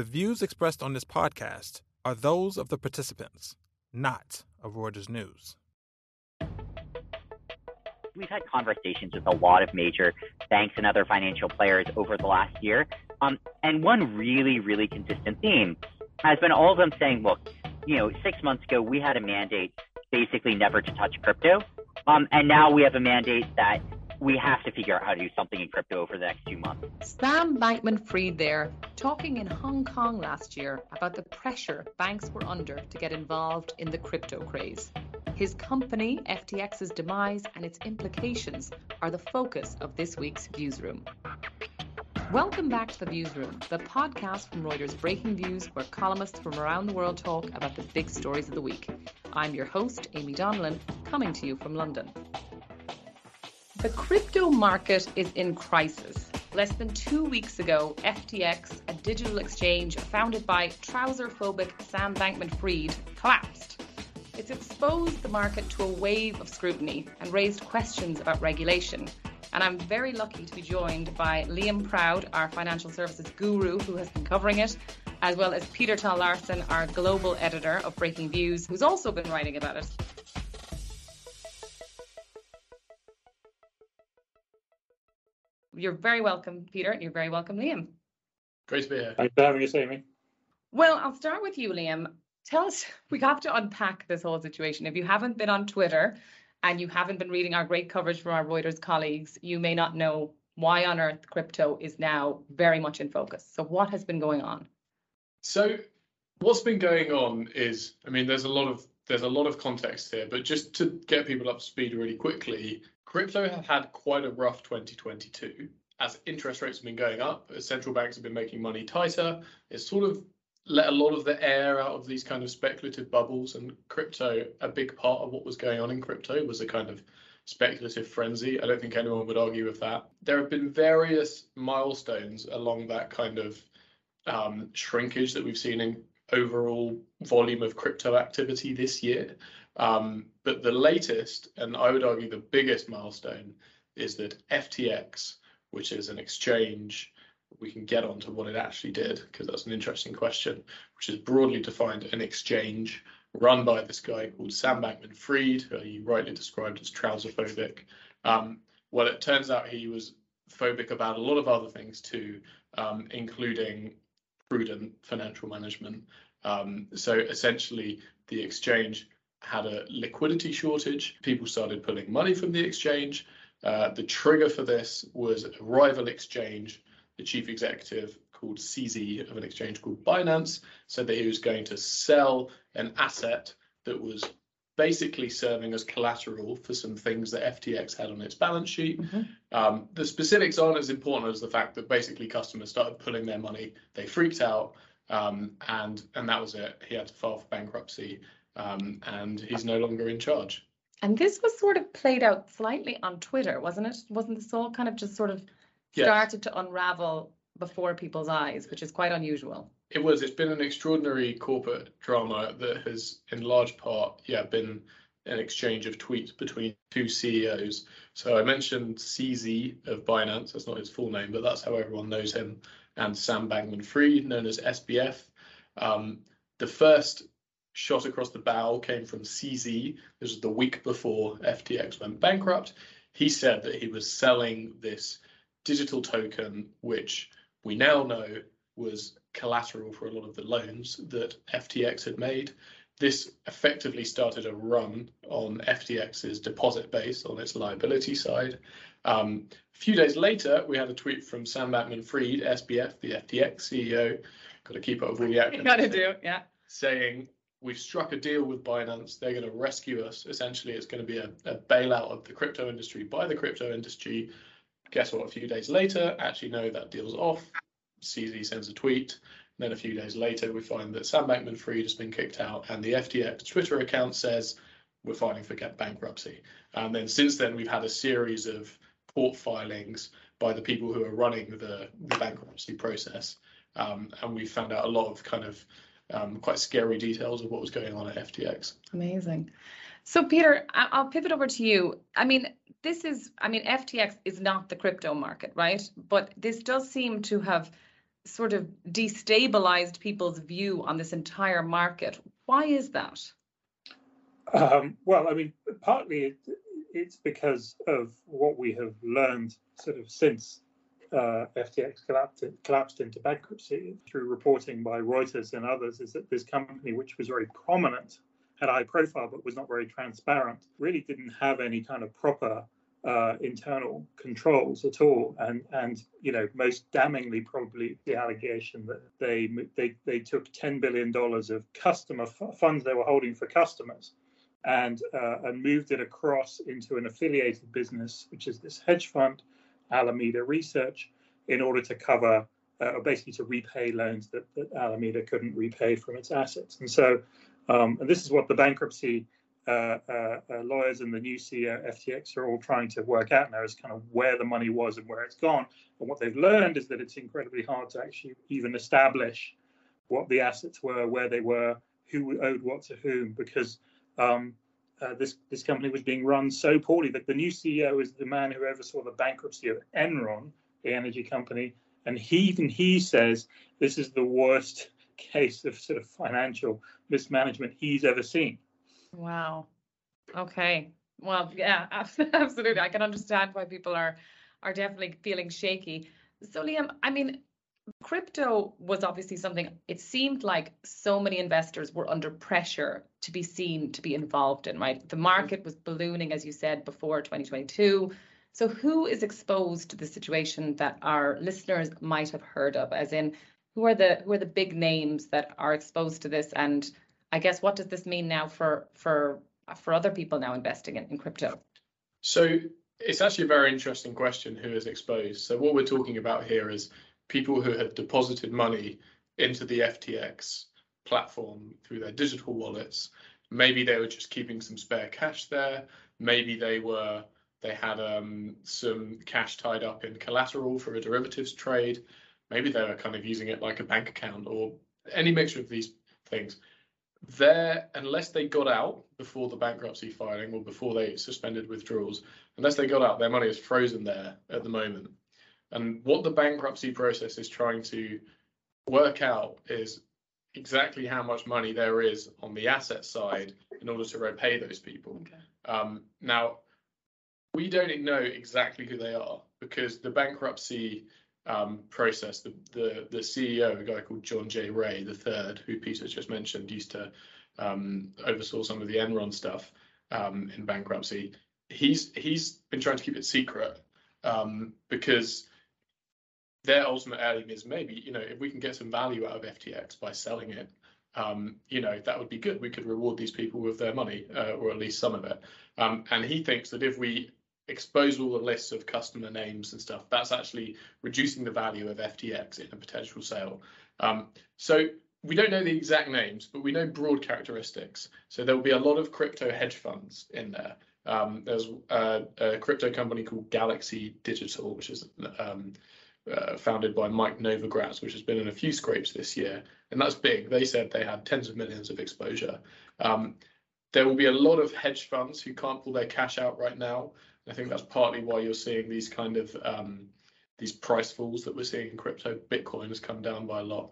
The views expressed on this podcast are those of the participants, not of Reuters News. We've had conversations with a lot of major banks and other financial players over the last year. And one really, really consistent theme has been all of them saying, look, 6 months ago, we had a mandate basically never to touch crypto. And now we have a mandate that we have to figure out how to do something in crypto over the next 2 months. Sam Bankman-Fried there, talking in Hong Kong last year about the pressure banks were under to get involved in the crypto craze. His company, FTX's demise and its implications are the focus of this week's Views Room. Welcome back to the Views Room, the podcast from Reuters Breaking Views, where columnists from around the world talk about the big stories of the week. I'm your host, Amy Donlan, coming to you from London. The crypto market is in crisis. Less than 2 weeks ago, FTX, a digital exchange founded by trouser-phobic Sam Bankman-Fried, collapsed. It's exposed the market to a wave of scrutiny and raised questions about regulation. And I'm very lucky to be joined by Liam Proud, our financial services guru who has been covering it, as well as Peter Tal Larsen, our global editor of Breaking Views, who's also been writing about it. You're very welcome, Peter. You're very welcome, Liam. Great to be here. Thanks for having us, Amy. Well, I'll start with you, Liam. Tell us, we have to unpack this whole situation. If you haven't been on Twitter and you haven't been reading our great coverage from our Reuters colleagues, you may not know why on earth crypto is now very much in focus. So what has been going on? So what's been going on is, there's a lot of context here, but just to get people up to speed really quickly, crypto have had quite a rough 2022 as interest rates have been going up, as central banks have been making money tighter. It's sort of let a lot of the air out of these kind of speculative bubbles, and crypto, a big part of what was going on in crypto was a kind of speculative frenzy. I don't think anyone would argue with that. There have been various milestones along that kind of shrinkage that we've seen in overall volume of crypto activity this year. But the latest, and I would argue the biggest milestone, is that FTX, which is an exchange, we can get onto what it actually did, because that's an interesting question, which is broadly defined an exchange run by this guy called Sam Bankman-Fried, who you rightly described as trouserphobic. Well, it turns out he was phobic about a lot of other things too, including prudent financial management. So essentially, the exchange had a liquidity shortage. People started pulling money from the exchange. The trigger for this was a rival exchange. The chief executive called CZ of an exchange called Binance said that he was going to sell an asset that was basically serving as collateral for some things that FTX had on its balance sheet. Mm-hmm. The specifics aren't as important as the fact that basically customers started pulling their money. They freaked out, and that was it. He had to file for bankruptcy. And he's no longer in charge. And this was sort of played out slightly on Twitter, wasn't it? Wasn't this all kind of just sort of started to unravel before people's eyes, which is quite unusual? It was. It's been an extraordinary corporate drama that has, in large part, been an exchange of tweets between two CEOs. So I mentioned CZ of Binance. That's not his full name, but that's how everyone knows him. And Sam Bankman-Fried, known as SBF. The first shot across the bow came from CZ. This was the week before FTX went bankrupt. He said that he was selling this digital token, which we now know was collateral for a lot of the loans that FTX had made. This effectively started a run on FTX's deposit base on its liability side. A few days later, we had a tweet from Sam Bankman-Fried, SBF, the FTX CEO. Got to keep up with all the acronyms. Got to do, yeah. Saying, we've struck a deal with Binance. They're going to rescue us. Essentially, it's going to be a bailout of the crypto industry by the crypto industry. Guess what? A few days later, actually, no, that deal's off. CZ sends a tweet. And then a few days later, we find that Sam Bankman-Fried has been kicked out. And the FTX Twitter account says, we're filing for bankruptcy. And then since then, we've had a series of court filings by the people who are running the bankruptcy process. And we found out a lot of kind of quite scary details of what was going on at FTX. Amazing. So, Peter, I'll pivot over to you. FTX is not the crypto market, right? But this does seem to have sort of destabilized people's view on this entire market. Why is that? Well, I mean, partly it's because of what we have learned sort of since FTX collapsed into bankruptcy through reporting by Reuters and others, is that this company, which was very prominent, had high profile, but was not very transparent, really didn't have any kind of proper internal controls at all, and you know, most damningly probably the allegation that they took $10 billion of customer funds they were holding for customers, and moved it across into an affiliated business, which is this hedge fund, Alameda Research, in order to cover basically to repay loans that Alameda couldn't repay from its assets, and so and this is what the bankruptcy lawyers and the new CEO FTX are all trying to work out now, is kind of where the money was and where it's gone. And what they've learned is that it's incredibly hard to actually even establish what the assets were, where they were, who owed what to whom, because this company was being run so poorly that the new CEO is the man who oversaw the bankruptcy of Enron, the energy company, and he says this is the worst case of sort of financial mismanagement he's ever seen. Wow. Okay. Well, yeah, absolutely. I can understand why people are definitely feeling shaky. So, Liam, I mean, crypto was obviously something, it seemed like so many investors were under pressure to be seen to be involved in, right? The market was ballooning, as you said, before 2022. So who is exposed to the situation that our listeners might have heard of, as in who are the big names that are exposed to this, and I guess what does this mean now for other people now investing in crypto? So it's actually a very interesting question, who is exposed. So what we're talking about here is people who had deposited money into the FTX platform through their digital wallets. Maybe they were just keeping some spare cash there. Maybe they had some cash tied up in collateral for a derivatives trade. Maybe they were kind of using it like a bank account or any mixture of these things. Unless they got out before the bankruptcy filing or before they suspended withdrawals, unless they got out, their money is frozen there at the moment. And what the bankruptcy process is trying to work out is exactly how much money there is on the asset side in order to repay those people. Okay. Now, we don't know exactly who they are, because the bankruptcy process, the CEO, a guy called John J. Ray the third, who Peter's just mentioned, used to oversaw some of the Enron stuff in bankruptcy. He's been trying to keep it secret because their ultimate aim is, maybe, you know, if we can get some value out of FTX by selling it, you know, that would be good. We could reward these people with their money, or at least some of it. And he thinks that if we expose all the lists of customer names and stuff, that's actually reducing the value of FTX in a potential sale. So we don't know the exact names, but we know broad characteristics. So there will be a lot of crypto hedge funds in there. There's a crypto company called Galaxy Digital, which is founded by Mike Novogratz, which has been in a few scrapes this year. And that's big. They said they had tens of millions of exposure. There will be a lot of hedge funds who can't pull their cash out right now. I think that's partly why you're seeing these kind of these price falls that we're seeing in crypto. Bitcoin has come down by a lot.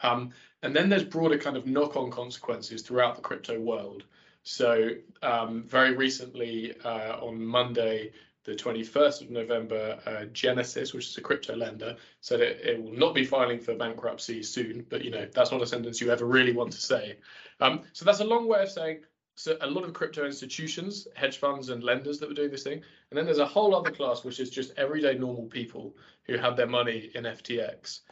And then there's broader kind of knock-on consequences throughout the crypto world. So very recently, on Monday, the 21st of November, Genesis, which is a crypto lender, said it will not be filing for bankruptcy soon. But, you know, that's not a sentence you ever really want to say. So that's a long way of saying, so a lot of crypto institutions, hedge funds and lenders that were doing this thing. And then there's a whole other class, which is just everyday normal people who had their money in FTX,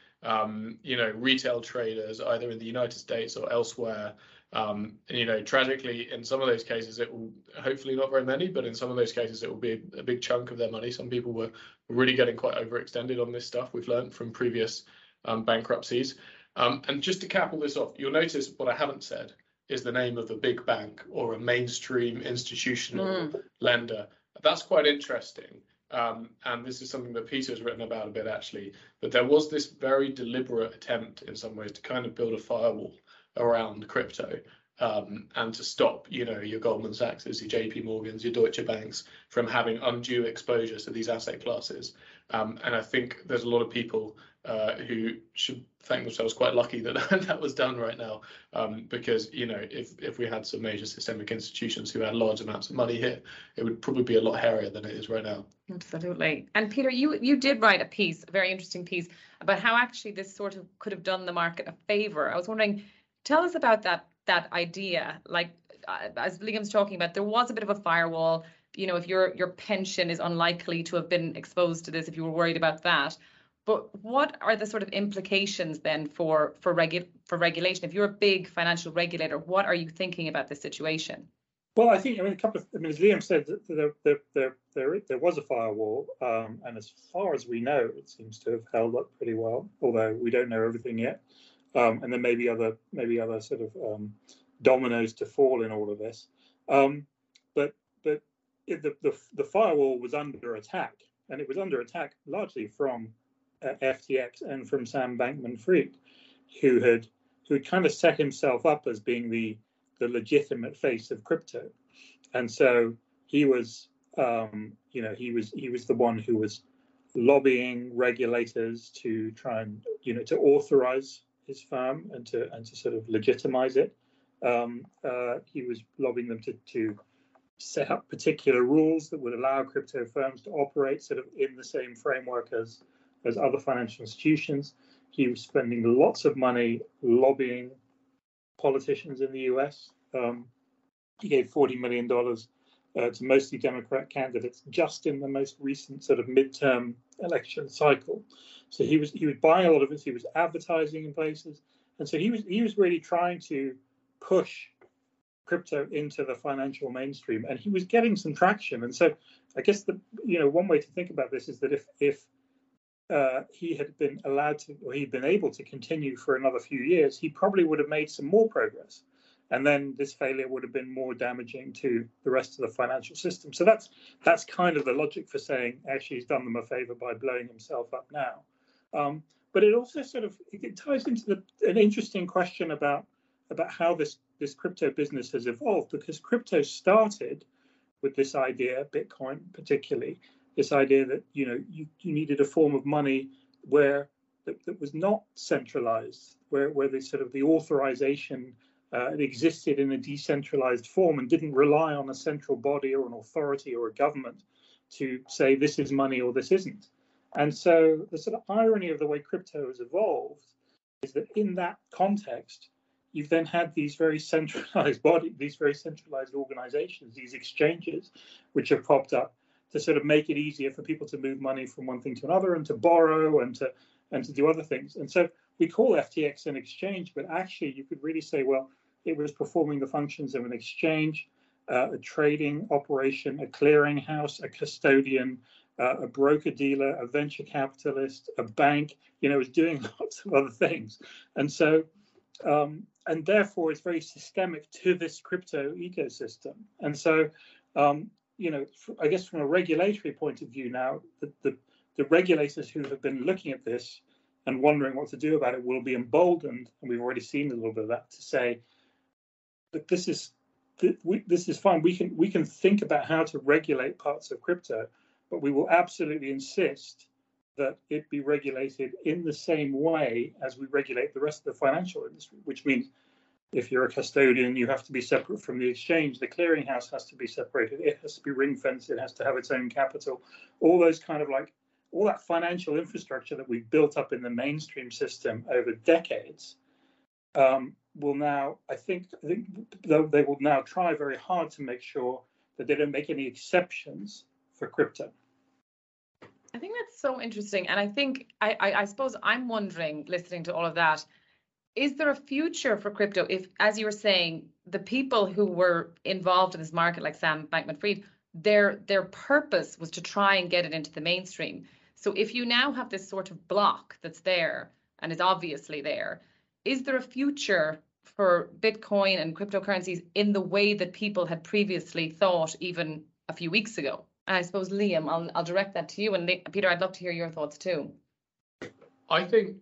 you know, retail traders, either in the United States or elsewhere. And, you know, tragically, in some of those cases, it will, hopefully not very many, but in some of those cases, it will be a big chunk of their money. Some people were really getting quite overextended on this stuff. We've learned from previous bankruptcies. And just to cap all this off, you'll notice what I haven't said is the name of a big bank or a mainstream institutional lender. That's quite interesting. And this is something that Peter's written about a bit, actually, but there was this very deliberate attempt in some ways to kind of build a firewall around crypto. and to stop, you know, your Goldman Sachs, your JP Morgans, your Deutsche Banks from having undue exposure to these asset classes. And I think there's a lot of people who should thank themselves quite lucky that that was done right now, because, you know, if we had some major systemic institutions who had large amounts of money here, it would probably be a lot hairier than it is right now. Absolutely. And Peter, you did write a piece, a very interesting piece, about how actually this sort of could have done the market a favor. I was wondering, tell us about that idea. Like, as Liam's talking about, there was a bit of a firewall. You know, if your pension is unlikely to have been exposed to this, if you were worried about that. But what are the sort of implications then for regulation? If you're a big financial regulator, what are you thinking about this situation? Well, I think, I mean, as Liam said, there was a firewall, and as far as we know, it seems to have held up pretty well. Although we don't know everything yet, and there may be other sort of dominoes to fall in all of this. But the firewall was under attack, and it was under attack largely from FTX and from Sam Bankman-Fried, who had kind of set himself up as being the legitimate face of crypto, and so he was, he was the one who was lobbying regulators to try and, you know, to authorize his firm and to sort of legitimize it. He was lobbying them to set up particular rules that would allow crypto firms to operate sort of in the same framework as other financial institutions. He was spending lots of money lobbying politicians in the US. He gave $40 million to mostly Democrat candidates just in the most recent sort of midterm election cycle. So he was buying a lot of this. He was advertising in places, and so he was really trying to push crypto into the financial mainstream, and he was getting some traction. And so I guess one way to think about this is that if he had been allowed to, or he'd been able to continue for another few years, he probably would have made some more progress. And then this failure would have been more damaging to the rest of the financial system. So that's kind of the logic for saying, actually, he's done them a favor by blowing himself up now. But it also sort of, it ties into an interesting question about how this crypto business has evolved, because crypto started with this idea, Bitcoin particularly, this idea that, you know, you needed a form of money that was not centralized, where the sort of the authorization existed in a decentralized form and didn't rely on a central body or an authority or a government to say this is money or this isn't. And so the sort of irony of the way crypto has evolved is that in that context, you've then had these very centralized bodies, these very centralized organizations, these exchanges, which have popped up to sort of make it easier for people to move money from one thing to another, and to borrow, and to do other things. And so we call FTX an exchange, but actually you could really say, well, it was performing the functions of an exchange, a trading operation, a clearinghouse, a custodian, a broker-dealer, a venture capitalist, a bank. You know, it was doing lots of other things. And so, and therefore it's very systemic to this crypto ecosystem. And so, you know, I guess from a regulatory point of view now, the regulators who have been looking at this and wondering what to do about it will be emboldened, and we've already seen a little bit of that, to say that this is fine. We can think about how to regulate parts of crypto, but we will absolutely insist that it be regulated in the same way as we regulate the rest of the financial industry, which means if you're a custodian, you have to be separate from the exchange. The clearinghouse has to be separated. It has to be ring-fenced. It has to have its own capital. All those kind of all that financial infrastructure that we've built up in the mainstream system over decades will now, I think they will now try very hard to make sure that they don't make any exceptions for crypto. I think that's so interesting. And I think, I suppose I'm wondering, listening to all of that, is there a future for crypto if, as you were saying, the people who were involved in this market, like Sam Bankman-Fried, their purpose was to try and get it into the mainstream. So if you now have this sort of block that's there and is obviously there, is there a future for Bitcoin and cryptocurrencies in the way that people had previously thought even a few weeks ago? And I suppose, Liam, I'll direct that to you. And Peter, I'd love to hear your thoughts too. I think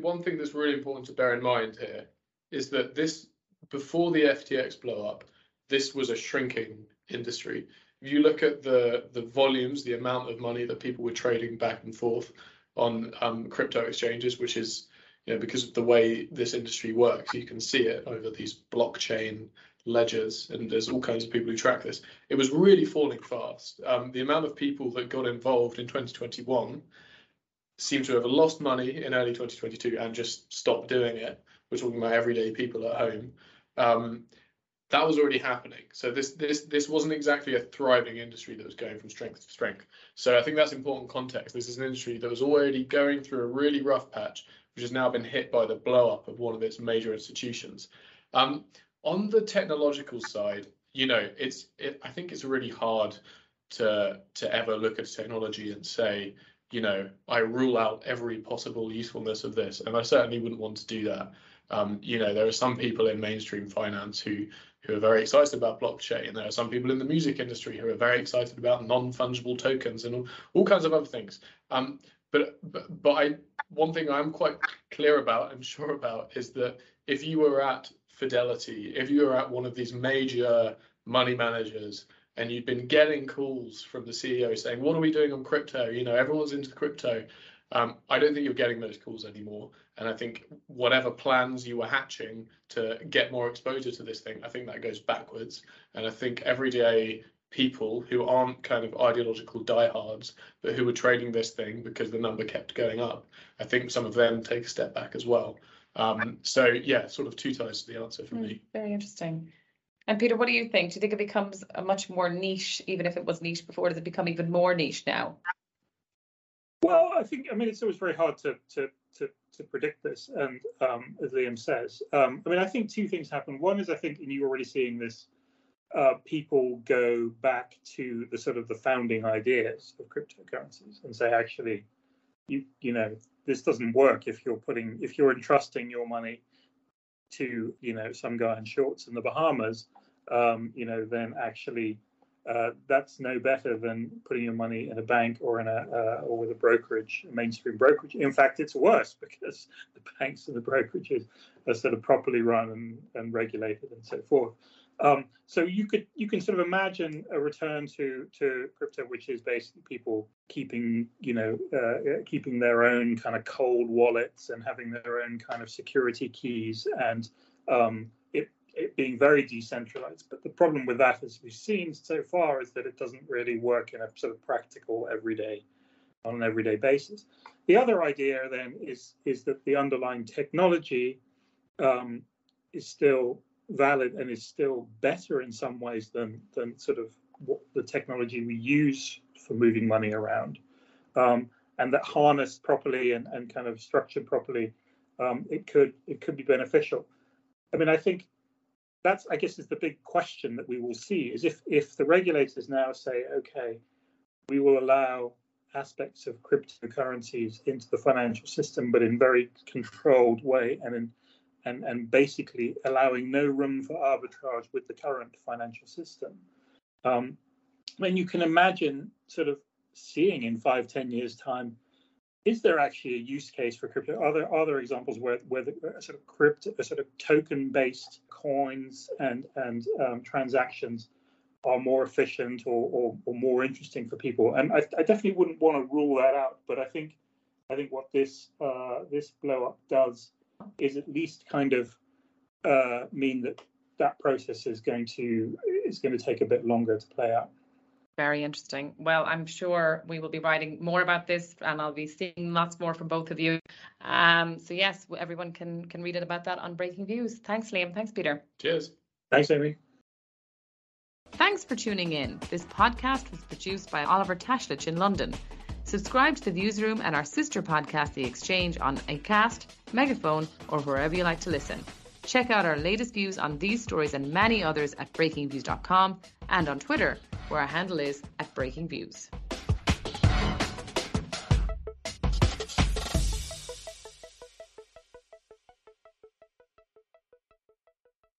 one thing that's really important to bear in mind here is that this before the FTX blow up, this was a shrinking industry. If you look at the volumes, the amount of money that people were trading back and forth on crypto exchanges, which is, you know, because of the way this industry works, you can see it over these blockchain ledgers, and there's all kinds of people who track this. It was really falling fast. The amount of people that got involved in 2021 seem to have lost money in early 2022 and just stopped doing it. We're talking about everyday people at home. That was already happening. So this wasn't exactly a thriving industry that was going from strength to strength. So I think that's important context. This is an industry that was already going through a really rough patch, which has now been hit by the blow up of one of its major institutions. On the technological side, you know, I think it's really hard to ever look at technology and say, you know, I rule out every possible usefulness of this, and I certainly wouldn't want to do that. You know, there are some people in mainstream finance who are very excited about blockchain, and there are some people in the music industry who are very excited about non-fungible tokens and all kinds of other things. One thing I'm quite clear about, I'm sure about, is that if you were at Fidelity, if you were at one of these major money managers, and you'd been getting calls from the CEO saying, what are we doing on crypto? You know, everyone's into crypto. I don't think you're getting those calls anymore. And I think whatever plans you were hatching to get more exposure to this thing, I think that goes backwards. And I think everyday people who aren't kind of ideological diehards, but who were trading this thing because the number kept going up, I think some of them take a step back as well. So yeah, sort of two sides to the answer for me. Very interesting. And Peter, what do you think? Do you think it becomes a much more niche, even if it was niche before? Does it become even more niche now? Well, I think, I mean, it's always very hard to predict this. And as Liam says, I mean, I think two things happen. One is, I think, and you're already seeing this, people go back to the sort of the founding ideas of cryptocurrencies and say, actually, you know, this doesn't work if you're entrusting your money to, you know, some guy in shorts in the Bahamas, you know, then actually that's no better than putting your money in a bank or in or with a brokerage, a mainstream brokerage. In fact, it's worse because the banks and the brokerages are sort of properly run and regulated and so forth. So you can sort of imagine a return to crypto, which is basically people keeping their own kind of cold wallets and having their own kind of security keys, and it being very decentralized. But the problem with that, as we've seen so far, is that it doesn't really work in a sort of practical everyday basis. The other idea then is that the underlying technology is still valid and is still better in some ways than sort of what the technology we use for moving money around, and that harnessed properly and kind of structured properly, it could be beneficial. I mean, I think that's, I guess, is the big question that we will see, is if the regulators now say, okay, we will allow aspects of cryptocurrencies into the financial system, but in very controlled way and basically allowing no room for arbitrage with the current financial system. Then you can imagine sort of seeing in 5-10 years time, is there actually a use case for crypto? Are there examples where the sort of token-based coins and transactions are more efficient or more interesting for people? And I definitely wouldn't want to rule that out, but I think what this blow up does is at least kind of mean that process is going to take a bit longer to play out. Very interesting. Well, I'm sure we will be writing more about this, and I'll be seeing lots more from both of you. So yes, everyone can read it about that on Breaking Views. Thanks, Liam. Thanks, Peter. Cheers. Thanks, Amy. Thanks for tuning in. This podcast was produced by Oliver Tashlich in London. Subscribe to The Newsroom and our sister podcast, The Exchange, on Acast, Megaphone, or wherever you like to listen. Check out our latest views on these stories and many others at breakingviews.com and on Twitter, where our handle is @breakingviews.